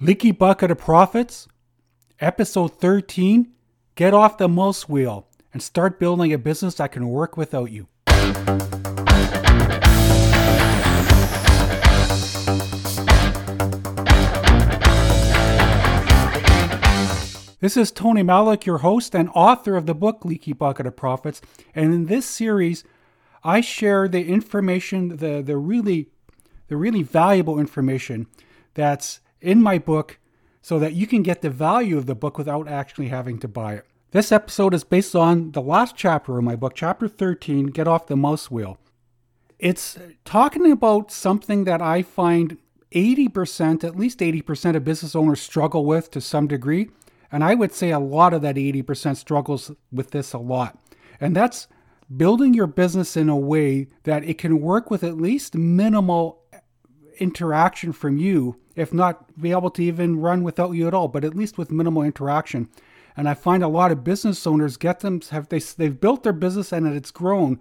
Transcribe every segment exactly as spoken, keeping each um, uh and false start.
Leaky Bucket of Profits, Episode thirteen, Get Off the Mouse Wheel and Start Building a Business That Can Work Without You. This is Tony Malik, your host and author of the book Leaky Bucket of Profits. And in this series, I share the information, the, the, really, the really valuable information that's in my book so that you can get the value of the book without actually having to buy it. This episode is based on the last chapter of my book, Chapter thirteen, Get Off the Mouse Wheel. It's talking about something that I find eighty percent, at least eighty percent of business owners struggle with to some degree. And I would say a lot of that eighty percent struggles with this a lot. And that's building your business in a way that it can work with at least minimal interaction from you, if not be able to even run without you at all, but at least with minimal interaction. And I find a lot of business owners get them, have they, they've built their business and it's grown.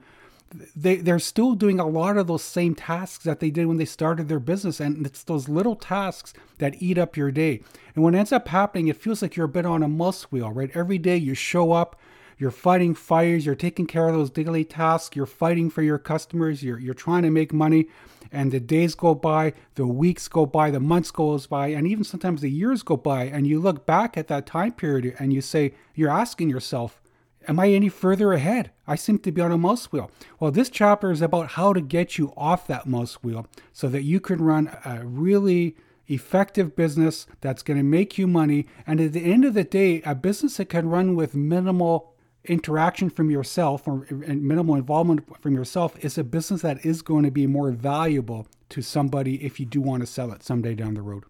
They, they're still doing a lot of those same tasks that they did when they started their business. And it's those little tasks that eat up your day. And when it ends up happening, it feels like you're a bit on a mouse wheel, right? Every day you show up, you're fighting fires, you're taking care of those daily tasks, you're fighting for your customers, you're, you're trying to make money. And the days go by, the weeks go by, the months goes by, and even sometimes the years go by. And you look back at that time period and you say, you're asking yourself, am I any further ahead? I seem to be on a mouse wheel. Well, this chapter is about how to get you off that mouse wheel so that you can run a really effective business that's going to make you money. And at the end of the day, a business that can run with minimal interaction from yourself or minimal involvement from yourself is a business that is going to be more valuable to somebody if you do want to sell it someday down the road.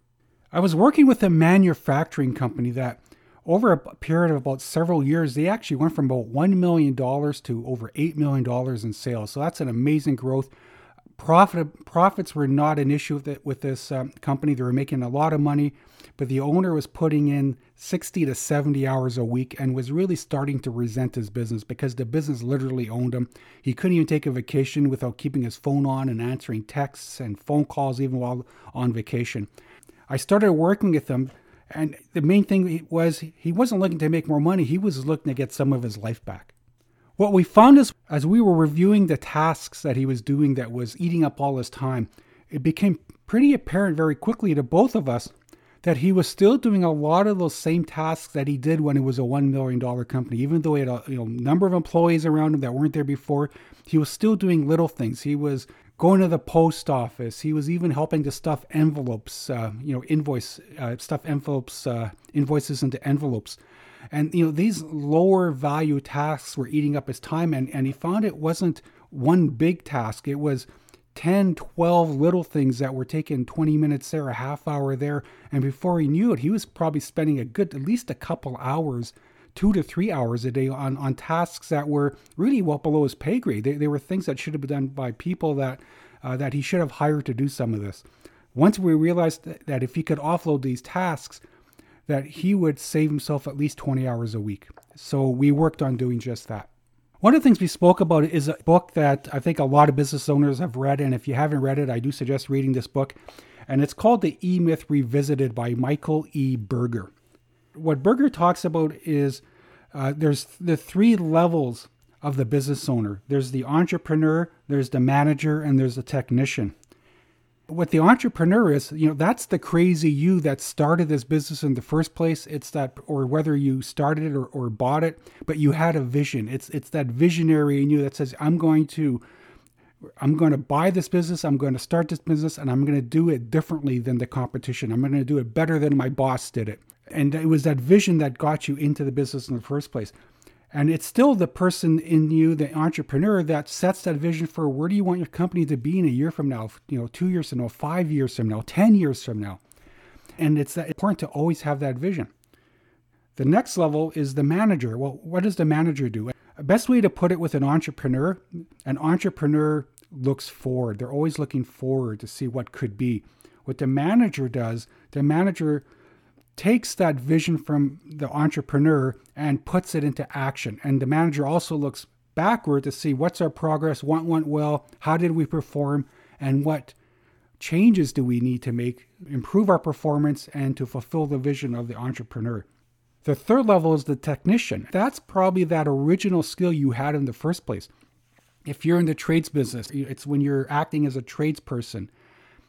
I was working with a manufacturing company that over a period of about several years, they actually went from about one million dollars to over eight million dollars in sales. So that's an amazing growth. Profit, profits were not an issue with, it, with this um, company. They were making a lot of money, but the owner was putting in sixty to seventy hours a week and was really starting to resent his business because the business literally owned him. He couldn't even take a vacation without keeping his phone on and answering texts and phone calls even while on vacation. I started working with them. And the main thing was he wasn't looking to make more money. He was looking to get some of his life back. What we found is as we were reviewing the tasks that he was doing that was eating up all his time, it became pretty apparent very quickly to both of us that he was still doing a lot of those same tasks that he did when it was a one million dollars company. Even though he had a you know, number of employees around him that weren't there before, he was still doing little things. He was going to the post office. He was even helping to stuff envelopes, uh, you know, invoice, uh, stuff envelopes, uh, invoices into envelopes. And, you know, these lower value tasks were eating up his time. And, and he found it wasn't one big task. It was ten, twelve little things that were taking twenty minutes there, a half hour there. And before he knew it, he was probably spending a good, at least a couple hours, two to three hours a day on, on tasks that were really well below his pay grade. They, they were things that should have been done by people that uh, that he should have hired to do some of this. Once we realized that, that if he could offload these tasks, that he would save himself at least twenty hours a week. So we worked on doing just that. One of the things we spoke about is a book that I think a lot of business owners have read, and if you haven't read it, I do suggest reading this book. And it's called The E-Myth Revisited by Michael E. Berger. What Berger talks about is uh, there's the three levels of the business owner. There's the entrepreneur, there's the manager, and there's the technician. What the entrepreneur is, you know, that's the crazy you that started this business in the first place. It's that, or whether you started it or, or bought it, but you had a vision. It's it's that visionary in you that says, I'm going to, I'm going to buy this business. I'm going to start this business, and I'm going to do it differently than the competition. I'm going to do it better than my boss did it. And it was that vision that got you into the business in the first place. And it's still the person in you, the entrepreneur, that sets that vision for where do you want your company to be in a year from now, you know, two years from now, five years from now, ten years from now. And it's that important to always have that vision. The next level is the manager. Well, what does the manager do? The best way to put it with an entrepreneur, an entrepreneur looks forward. They're always looking forward to see what could be. What the manager does, the manager takes that vision from the entrepreneur and puts it into action. And the manager also looks backward to see what's our progress, what went well, how did we perform, and what changes do we need to make, improve our performance, and to fulfill the vision of the entrepreneur. The third level is the technician. That's probably that original skill you had in the first place. If you're in the trades business, it's when you're acting as a tradesperson,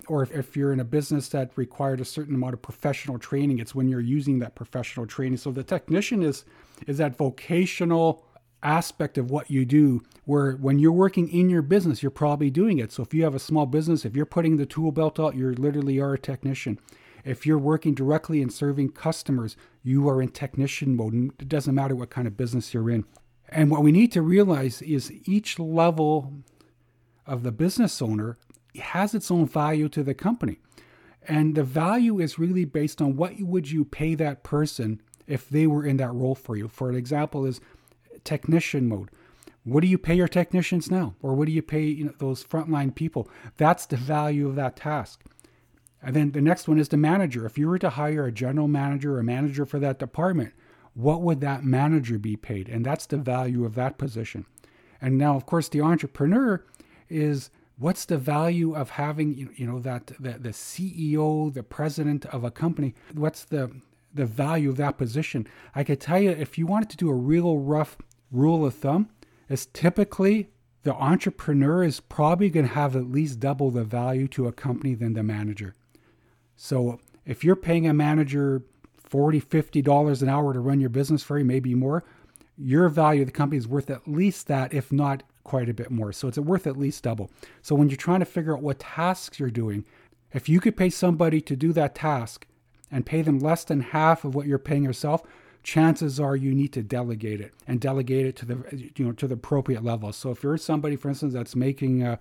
or if, if you're in a business that required a certain amount of professional training, it's when you're using that professional training. So the technician is, is that vocational aspect of what you do, where when you're working in your business, you're probably doing it. So if you have a small business, if you're putting the tool belt out, you literally are a technician. If you're working directly and serving customers, you are in technician mode. And it doesn't matter what kind of business you're in. And what we need to realize is each level of the business owner has its own value to the company. And the value is really based on what would you pay that person if they were in that role for you. For an example is technician mode. What do you pay your technicians now? Or what do you pay you know, those frontline people? That's the value of that task. And then the next one is the manager. If you were to hire a general manager or a manager for that department, what would that manager be paid? And that's the value of that position. And now, of course, the entrepreneur is what's the value of having, you know, that the, the C E O, the president of a company, what's the, the value of that position? I could tell you, if you wanted to do a real rough rule of thumb, is typically the entrepreneur is probably going to have at least double the value to a company than the manager. So if you're paying a manager forty dollars, fifty dollars an hour to run your business for you, maybe more, your value of the company is worth at least that, if not quite a bit more. So it's worth at least double. So when you're trying to figure out what tasks you're doing, if you could pay somebody to do that task and pay them less than half of what you're paying yourself, chances are you need to delegate it and delegate it to the you know to the appropriate level. So if you're somebody, for instance, that's making uh,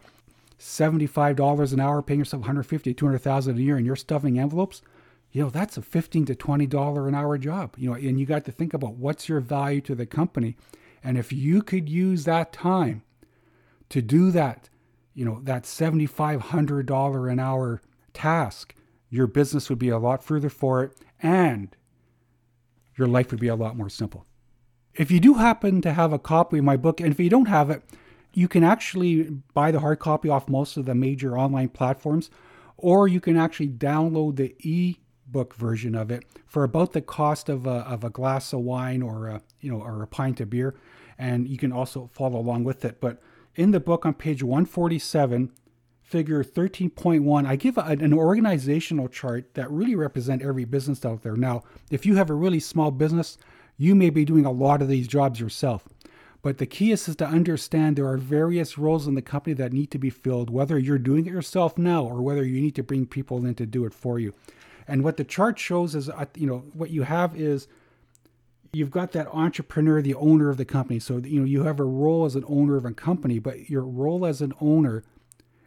seventy-five dollars an hour, paying yourself one hundred fifty thousand dollars, two hundred thousand dollars a year, and you're stuffing envelopes, you know, that's a fifteen to twenty dollars an hour job. You know, and you got to think about what's your value to the company. And if you could use that time to do that, you know, that seventy-five hundred dollars an hour task, your business would be a lot further for it, and your life would be a lot more simple. If you do happen to have a copy of my book, and if you don't have it, you can actually buy the hard copy off most of the major online platforms, or you can actually download the e-book version of it for about the cost of a, of a glass of wine or a, you know, or a pint of beer, and you can also follow along with it. But in the book on page one forty-seven, figure thirteen point one, I give a, an organizational chart that really represent every business out there. Now, if you have a really small business, you may be doing a lot of these jobs yourself. But the key is, is to understand there are various roles in the company that need to be filled, whether you're doing it yourself now or whether you need to bring people in to do it for you. And what the chart shows is, you know, what you have is you've got that entrepreneur, the owner of the company. So, you know, you have a role as an owner of a company, but your role as an owner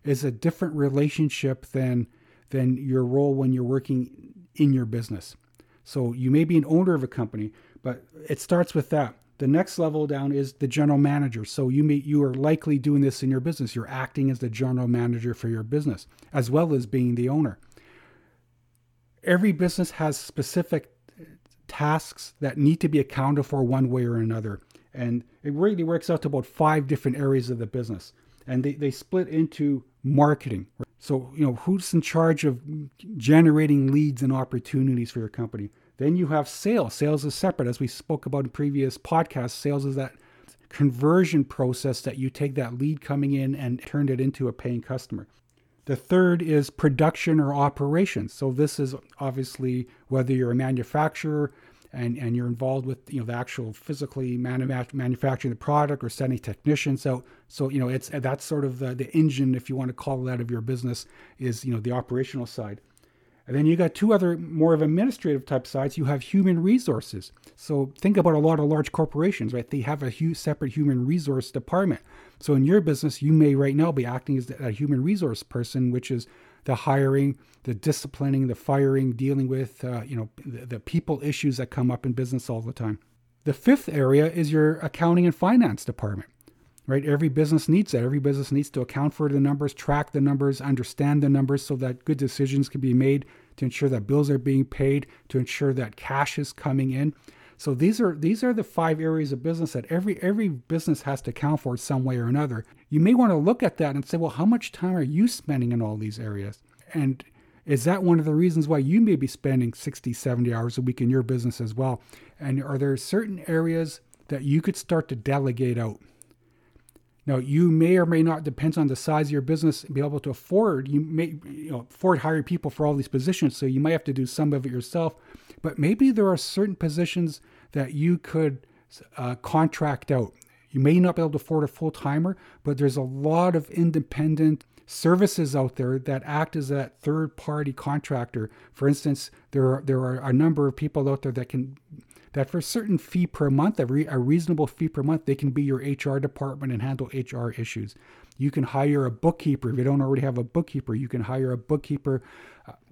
is a different relationship than than your role when you're working in your business. So you may be an owner of a company, but it starts with that. The next level down is the general manager. So you may you are likely doing this in your business. You're acting as the general manager for your business, as well as being the owner. Every business has specific tasks that need to be accounted for one way or another. And it really works out to about five different areas of the business. And they, they split into marketing. So, you know, who's in charge of generating leads and opportunities for your company? Then you have sales. Sales is separate. As we spoke about in previous podcasts, sales is that conversion process that you take that lead coming in and turn it into a paying customer. The third is production or operations. So this is obviously whether you're a manufacturer and, and you're involved with, you know, the actual physically manu- manufacturing the product or sending technicians out. So, you know, it's that's sort of the, the engine, if you want to call that, of your business is, you know, the operational side. And then you got two other more of administrative type sides. You have human resources. So think about a lot of large corporations, right? They have a huge separate human resource department. So in your business, you may right now be acting as a human resource person, which is the hiring, the disciplining, the firing, dealing with, uh, you know, the, the people issues that come up in business all the time. The fifth area is your accounting and finance department, right? Every business needs that. Every business needs to account for the numbers, track the numbers, understand the numbers so that good decisions can be made to ensure that bills are being paid, to ensure that cash is coming in. So these are these are the five areas of business that every every business has to account for some way or another. You may want to look at that and say, well, how much time are you spending in all these areas? And is that one of the reasons why you may be spending sixty, seventy hours a week in your business as well? And are there certain areas that you could start to delegate out? Now, you may or may not, depends on the size of your business, be able to afford, you may you know, afford hire people for all these positions, so you might have to do some of it yourself. But maybe there are certain positions that you could uh, contract out. You may not be able to afford a full-timer, but there's a lot of independent services out there that act as that third-party contractor. For instance, there are, there are a number of people out there that can, that for a certain fee per month, a, re, a reasonable fee per month, they can be your H R department and handle H R issues. You can hire a bookkeeper. If you don't already have a bookkeeper, you can hire a bookkeeper,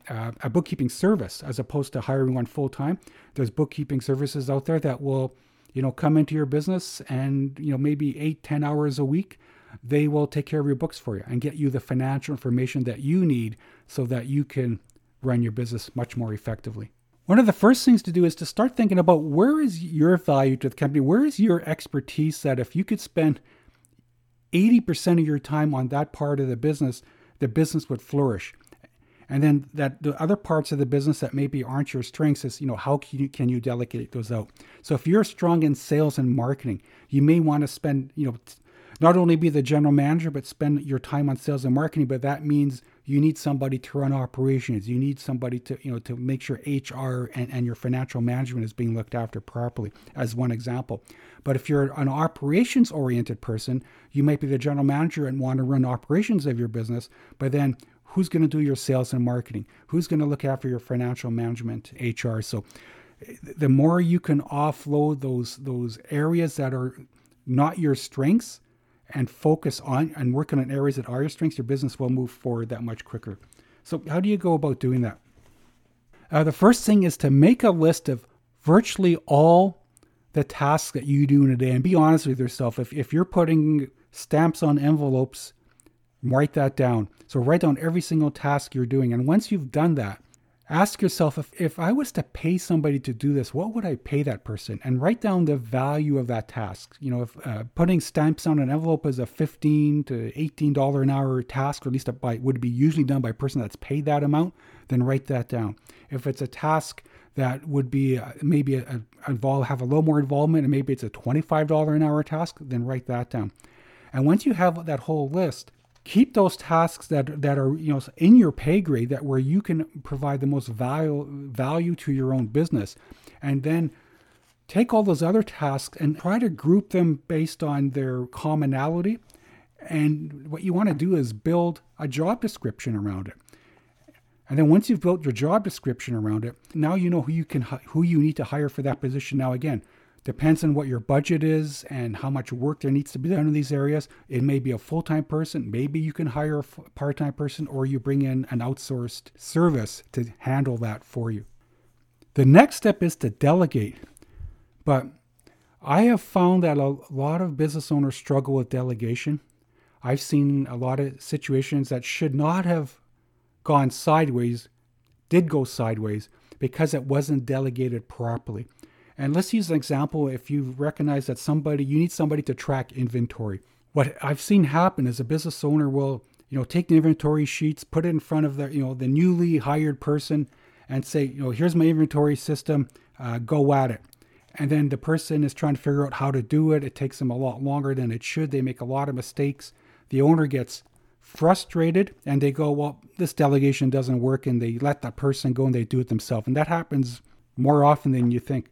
uh, a bookkeeping service, as opposed to hiring one full-time. There's bookkeeping services out there that will you know, come into your business and, you know, maybe eight, ten hours a week, they will take care of your books for you and get you the financial information that you need so that you can run your business much more effectively. One of the first things to do is to start thinking about where is your value to the company? Where is your expertise that if you could spend eighty percent of your time on that part of the business, the business would flourish. And then that the other parts of the business that maybe aren't your strengths is, you know, how can you, can you delegate those out? So if you're strong in sales and marketing, you may want to spend, you know, not only be the general manager, but spend your time on sales and marketing. But that means you need somebody to run operations. You need somebody to, you know, to make sure H R and, and your financial management is being looked after properly, as one example. But if you're an operations-oriented person, you might be the general manager and want to run operations of your business, but then who's going to do your sales and marketing? Who's going to look after your financial management, H R? So the more you can offload those, those areas that are not your strengths and focus on and work on areas that are your strengths, your business will move forward that much quicker. So how do you go about doing that? Uh, the first thing is to make a list of virtually all the tasks that you do in a day and be honest with yourself. If, if you're putting stamps on envelopes, write that down. So write down every single task you're doing. And once you've done that, ask yourself, if, if I was to pay somebody to do this, what would I pay that person? And write down the value of that task. You know, if uh, putting stamps on an envelope is a fifteen to eighteen dollars an hour task, or at least it would be usually done by a person that's paid that amount, then write that down. If it's a task that would be uh, maybe a, a involve, have a little more involvement, and maybe it's a twenty-five dollars an hour task, then write that down. And once you have that whole list, keep those tasks that, that are you know in your pay grade, that where you can provide the most value value to your own business. And then take all those other tasks and try to group them based on their commonality. And what you want to do is build a job description around it. And then once you've built your job description around it, now you know who you can who you need to hire for that position. Now again, depends on what your budget is and how much work there needs to be done in these areas. It may be a full-time person. Maybe you can hire a part-time person, or you bring in an outsourced service to handle that for you. The next step is to delegate. But I have found that a lot of business owners struggle with delegation. I've seen a lot of situations that should not have gone sideways, did go sideways, because it wasn't delegated properly. And let's use an example. If you recognize that somebody, you need somebody to track inventory. What I've seen happen is a business owner will, you know, take the inventory sheets, put it in front of the, you know, the newly hired person and say, you know, here's my inventory system, uh, go at it. And then the person is trying to figure out how to do it. It takes them a lot longer than it should. They make a lot of mistakes. The owner gets frustrated and they go, well, this delegation doesn't work. And they let that person go and they do it themselves. And that happens more often than you think.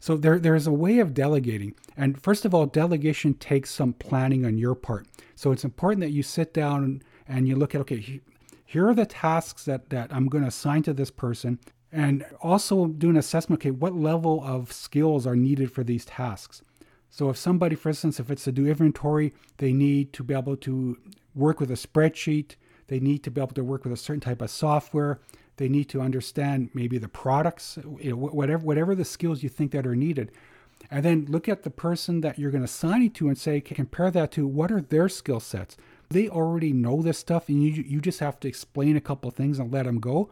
So there, there is a way of delegating. And first of all, delegation takes some planning on your part. So it's important that you sit down and, and you look at, okay, here are the tasks that, that I'm going to assign to this person. And also do an assessment, okay, what level of skills are needed for these tasks? So if somebody, for instance, if it's to do inventory, they need to be able to work with a spreadsheet. They need to be able to work with a certain type of software. They need to understand maybe the products, you know, whatever whatever the skills you think that are needed. And then look at the person that you're going to assign it to and say, compare that to what are their skill sets? They already know this stuff and you, you just have to explain a couple of things and let them go.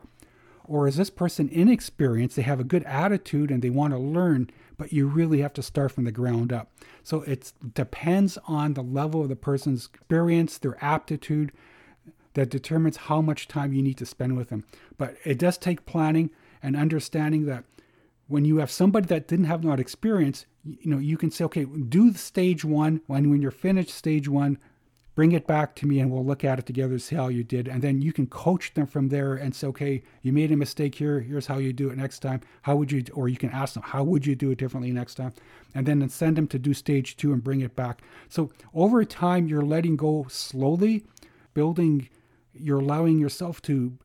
Or is this person inexperienced? They have a good attitude and they want to learn, but you really have to start from the ground up. So it depends on the level of the person's experience, their aptitude, that determines how much time you need to spend with them. But it does take planning and understanding that when you have somebody that didn't have that experience, you know, you can say, okay, do stage one. When, when you're finished stage one, bring it back to me and we'll look at it together, see how you did. And then you can coach them from there and say, okay, you made a mistake here. Here's how you do it next time. How would you, or you can ask them, how would you do it differently next time? And then send them to do stage two and bring it back. So over time, you're letting go slowly, building, you're allowing yourself to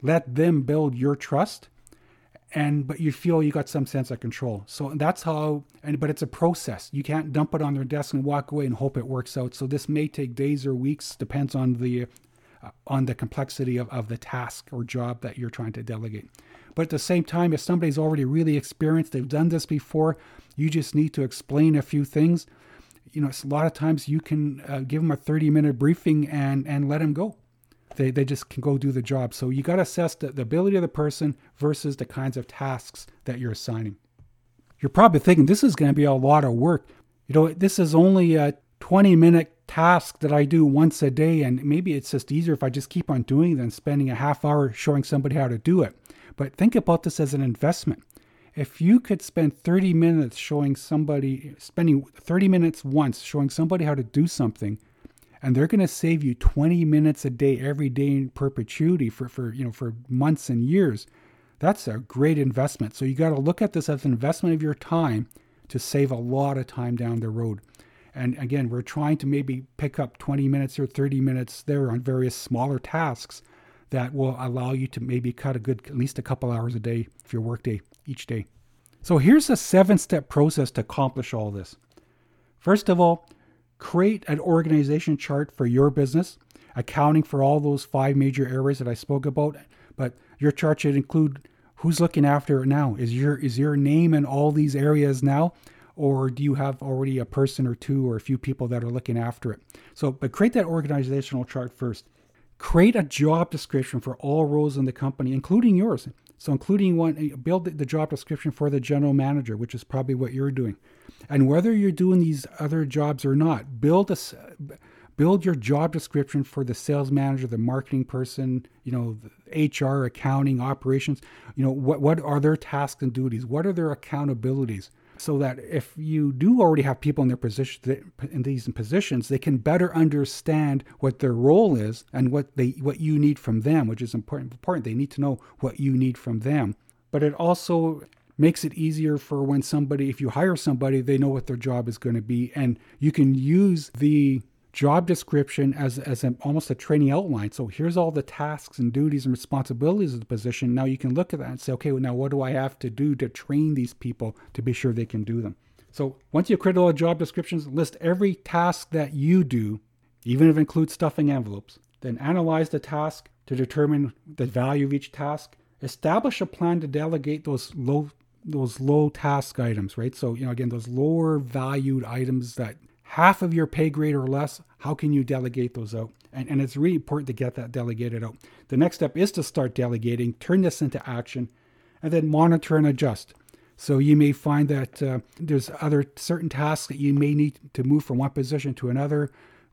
let them build your trust. And, but you feel you got some sense of control. So that's how, and, but it's a process. You can't dump it on their desk and walk away and hope it works out. So this may take days or weeks, depends on the, uh, on the complexity of, of the task or job that you're trying to delegate. But at the same time, if somebody's already really experienced, they've done this before, you just need to explain a few things. You know, it's a lot of times you can uh, give them a thirty minute briefing and, and let them go. They they just can go do the job. So you got to assess the, the ability of the person versus the kinds of tasks that you're assigning. You're probably thinking, this is going to be a lot of work. You know, this is only a twenty minute task that I do once a day. And maybe it's just easier if I just keep on doing it than spending a half hour showing somebody how to do it. But think about this as an investment. If you could spend thirty minutes showing somebody, spending thirty minutes once showing somebody how to do something, and they're going to save you twenty minutes a day, every day in perpetuity for, for, you know, for months and years. That's a great investment. So you got to look at this as an investment of your time to save a lot of time down the road. And again, we're trying to maybe pick up twenty minutes or thirty minutes there on various smaller tasks that will allow you to maybe cut a good, at least a couple hours a day of your workday each day. So here's a seven step process to accomplish all this. First of all, create an organization chart for your business, accounting for all those five major areas that I spoke about. But your chart should include who's looking after it now. Is your is your name in all these areas now? Or do you have already a person or two or a few people that are looking after it? So, but create that organizational chart first. Create a job description for all roles in the company, including yours. So including one, build the job description for the general manager, which is probably what you're doing. And whether you're doing these other jobs or not, build a, build your job description for the sales manager, the marketing person, you know, H R, accounting, operations. You know, what, what are their tasks and duties? What are their accountabilities? So that if you do already have people in their position, in these positions, they can better understand what their role is and what they what you need from them, which is important. Important. They need to know what you need from them. But it also makes it easier for when somebody, if you hire somebody, they know what their job is going to be, and you can use the job description as as an, almost a training outline. So here's all the tasks and duties and responsibilities of the position. Now you can look at that and say, okay, well, now what do I have to do to train these people to be sure they can do them? So once you create all the job descriptions, list every task that you do, even if it includes stuffing envelopes. Then analyze the task to determine the value of each task. Establish a plan to delegate those low those low task items, right? So, you know, again, those lower valued items that half of your pay grade or less, how can you delegate those out? And, and it's really important to get that delegated out. The next step is to start delegating, turn this into action, and then monitor and adjust. So you may find that uh, there's other certain tasks that you may need to move from one position to another.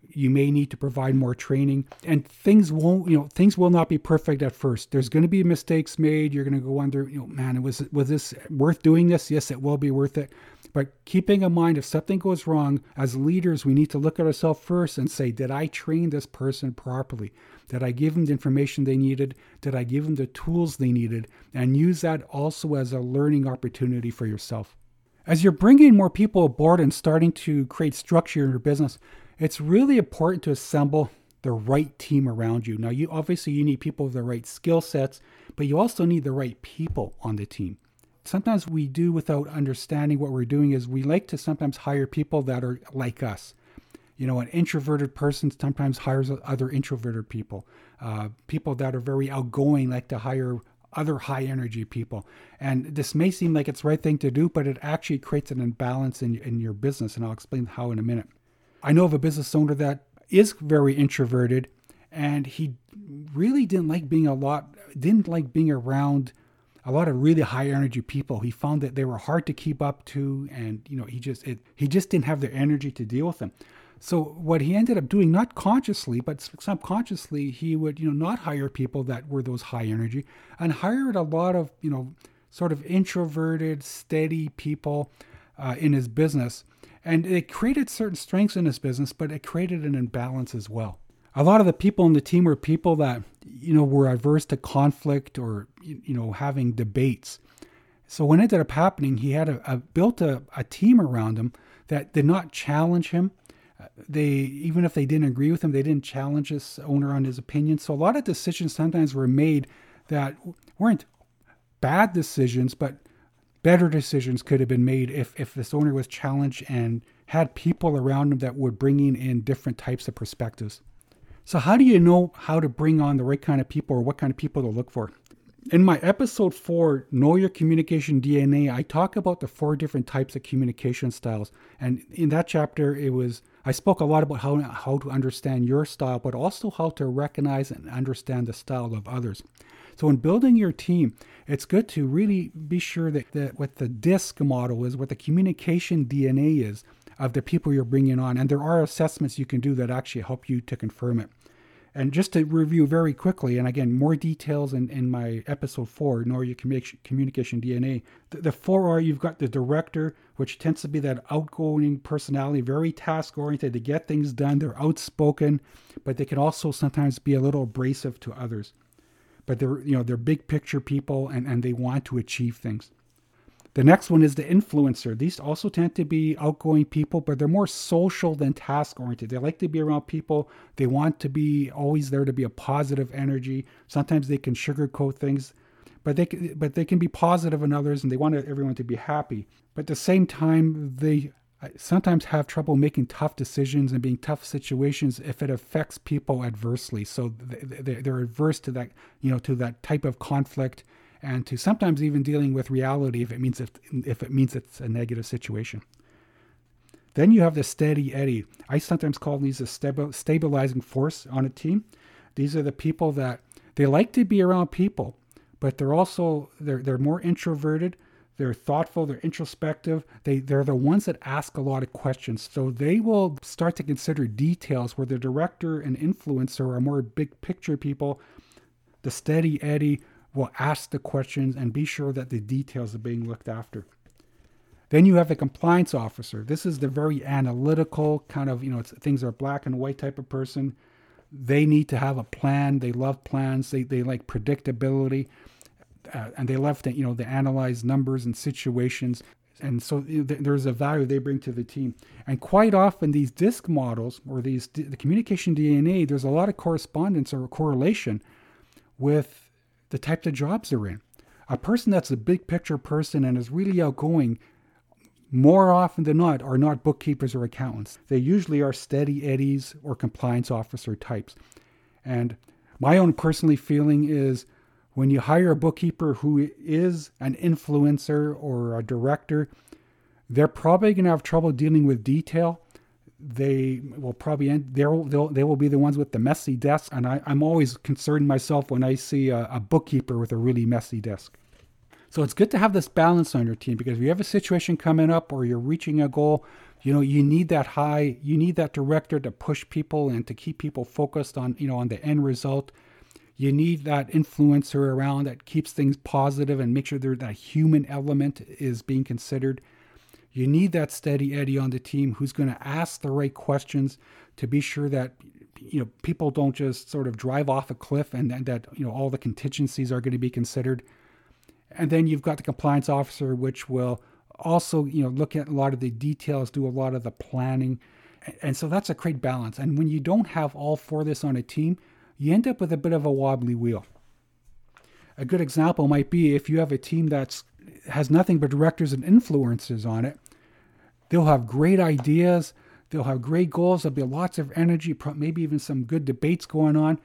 You may need to provide more training, and things won't, you know, things will not be perfect at first. There's going to be mistakes made. You're going to go under, you know, man, was, was this worth doing this? Yes, it will be worth it. But keeping in mind, if something goes wrong, as leaders, we need to look at ourselves first and say, did I train this person properly? Did I give them the information they needed? Did I give them the tools they needed? And use that also as a learning opportunity for yourself. As you're bringing more people aboard and starting to create structure in your business, it's really important to assemble the right team around you. Now, you obviously you need people with the right skill sets, but you also need the right people on the team. Sometimes we do without understanding what we're doing is we like to sometimes hire people that are like us. You know, an introverted person sometimes hires other introverted people. Uh, people that are very outgoing like to hire other high energy people. And this may seem like it's the right thing to do, but it actually creates an imbalance in, in your business. And I'll explain how in a minute. I know of a business owner that is very introverted, and he really didn't like being a lot, didn't like being around a lot of really high energy people. He found that they were hard to keep up to, and you know, he just it, he just didn't have the energy to deal with them. So what he ended up doing, not consciously, but subconsciously, he would, you know, not hire people that were those high energy and hired a lot of, you know, sort of introverted, steady people uh, in his business. And it created certain strengths in his business, but it created an imbalance as well. A lot of the people in the team were people that, you know, were averse to conflict or, you know, having debates. So what ended up happening, he had a, a built a, a team around him that did not challenge him. They, even if they didn't agree with him, they didn't challenge this owner on his opinion. So a lot of decisions sometimes were made that weren't bad decisions, but better decisions could have been made if, if this owner was challenged and had people around him that were bringing in different types of perspectives. So how do you know how to bring on the right kind of people or what kind of people to look for? In my episode four, Know Your Communication D N A, I talk about the four different types of communication styles. And in that chapter, it was I spoke a lot about how, how to understand your style, but also how to recognize and understand the style of others. So in building your team, it's good to really be sure that, that what the D I S C model is, what the communication D N A is of the people you're bringing on. And there are assessments you can do that actually help you to confirm it. And just to review very quickly, and again, more details in, in my episode four, Know Your Communication D N A. The, the four are, you've got the director, which tends to be that outgoing personality, very task-oriented. They get things done. They're outspoken, but they can also sometimes be a little abrasive to others. But they're, you know, they're big picture people, and, and they want to achieve things. The next one is the influencer. These also tend to be outgoing people, but they're more social than task-oriented. They like to be around people. They want to be always there to be a positive energy. Sometimes they can sugarcoat things, but they can, but they can be positive in others, and they want everyone to be happy. But at the same time, they sometimes have trouble making tough decisions and being tough situations if it affects people adversely. So they're adverse to that, you know, to that type of conflict, and to sometimes even dealing with reality if it means if, if it means it's a negative situation. Then you have the steady Eddie. I sometimes call these a stabilizing force on a team. These are the people that they like to be around people, but they're also they're they're more introverted. They're thoughtful, they're introspective. They, they're the ones that ask a lot of questions. So they will start to consider details where the director and influencer are more big picture people. The steady Eddie will ask the questions and be sure that the details are being looked after. Then you have the compliance officer. This is the very analytical kind of, you know, it's, things are black and white type of person. They need to have a plan. They love plans. They, they like predictability. Uh, and they left it, you know, they analyze numbers and situations. And so th- there's a value they bring to the team. And quite often these D I S C models or these d- the communication D N A, there's a lot of correspondence or correlation with the types of jobs they're in. A person that's a big picture person and is really outgoing, more often than not, are not bookkeepers or accountants. They usually are steady eddies or compliance officer types. And my own personally feeling is, when you hire a bookkeeper who is an influencer or a director, they're probably going to have trouble dealing with detail. They will probably end, they'll, they'll, they will be the ones with the messy desk. And I, I'm always concerned myself when I see a, a bookkeeper with a really messy desk. So it's good to have this balance on your team, because if you have a situation coming up or you're reaching a goal, you know, you need that high, you need that director to push people and to keep people focused on, you know, on the end result. You need that influencer around that keeps things positive and make sure that that human element is being considered. You need that steady Eddie on the team who's going to ask the right questions to be sure that, you know, people don't just sort of drive off a cliff, and, and that, you know, all the contingencies are going to be considered. And then you've got the compliance officer, which will also, you know, look at a lot of the details, do a lot of the planning. And so that's a great balance. And when you don't have all four of this on a team, you end up with a bit of a wobbly wheel. A good example might be if you have a team that has nothing but directors and influencers on it. They'll have great ideas. They'll have great goals. There'll be lots of energy, maybe even some good debates going on.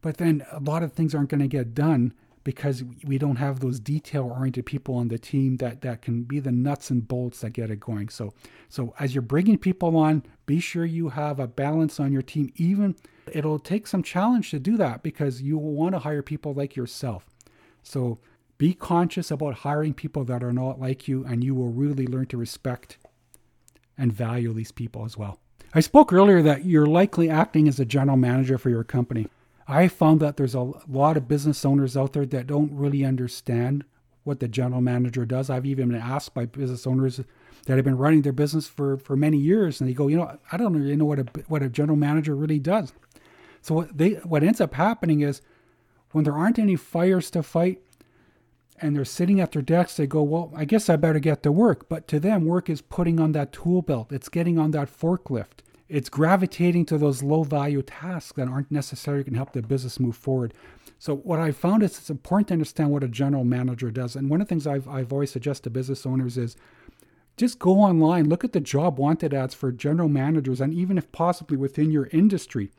But then a lot of things aren't going to get done because we don't have those detail-oriented people on the team that, that can be the nuts and bolts that get it going. So, so as you're bringing people on, be sure you have a balance on your team. Even it'll take some challenge to do that because you will want to hire people like yourself. So be conscious about hiring people that are not like you, and you will really learn to respect and value these people as well. I spoke earlier that you're likely acting as a general manager for your company. I found that there's a lot of business owners out there that don't really understand what the general manager does. I've even been asked by business owners that have been running their business for, for many years, and they go, you know, I don't really know what a, what a general manager really does. So what they what ends up happening is when there aren't any fires to fight and they're sitting at their desks, they go, well, I guess I better get to work. But to them, work is putting on that tool belt. It's getting on that forklift. It's gravitating to those low-value tasks that aren't necessarily going to help the business move forward. So what I found is it's important to understand what a general manager does. And one of the things I've, I've always suggested to business owners is just go online, look at the job wanted ads for general managers, and even if possibly within your industry.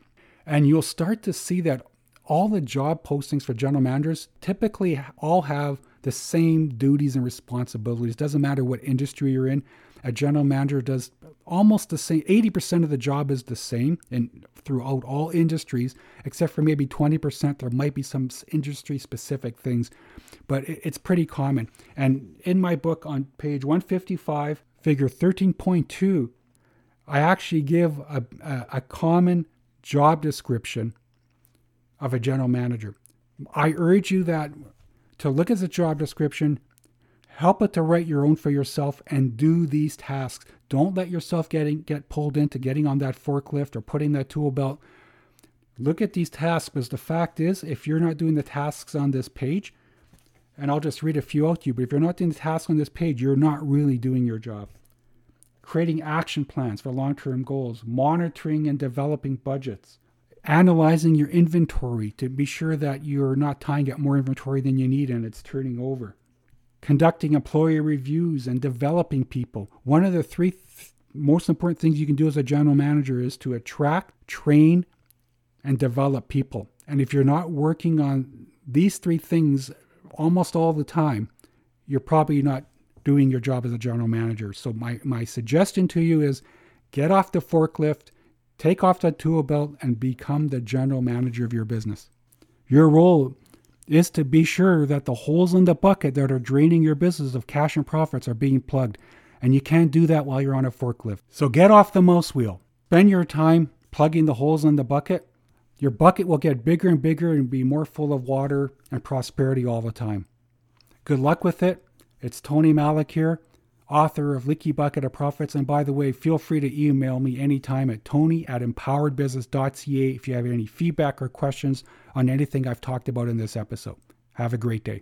And you'll start to see that all the job postings for general managers typically all have the same duties and responsibilities. Doesn't matter what industry you're in. A general manager does almost the same. eighty percent of the job is the same in, throughout all industries, except for maybe twenty percent. There might be some industry-specific things, but it, it's pretty common. And in my book on page one fifty-five, figure thirteen point two, I actually give a, a, a common job description of a general manager. I urge you that to look at the job description, help it to write your own for yourself, and do these tasks. Don't let yourself getting get pulled into getting on that forklift or putting that tool belt. Look at these tasks, because the fact is, if you're not doing the tasks on this page, and I'll just read a few out to you, but if you're not doing the tasks on this page, you're not really doing your job. Creating action plans for long-term goals, monitoring and developing budgets, analyzing your inventory to be sure that you're not tying up more inventory than you need and it's turning over, conducting employee reviews and developing people. One of the three th- most important things you can do as a general manager is to attract, train, and develop people. And if you're not working on these three things almost all the time, you're probably not doing your job as a general manager. So my, my suggestion to you is get off the forklift, take off that tool belt, and become the general manager of your business. Your role is to be sure that the holes in the bucket that are draining your business of cash and profits are being plugged. And you can't do that while you're on a forklift. So get off the mouse wheel. Spend your time plugging the holes in the bucket. Your bucket will get bigger and bigger and be more full of water and prosperity all the time. Good luck with it. It's Tony Malik here, author of Leaky Bucket of Profits. And by the way, feel free to email me anytime at tony at empowered business dot c a if you have any feedback or questions on anything I've talked about in this episode. Have a great day.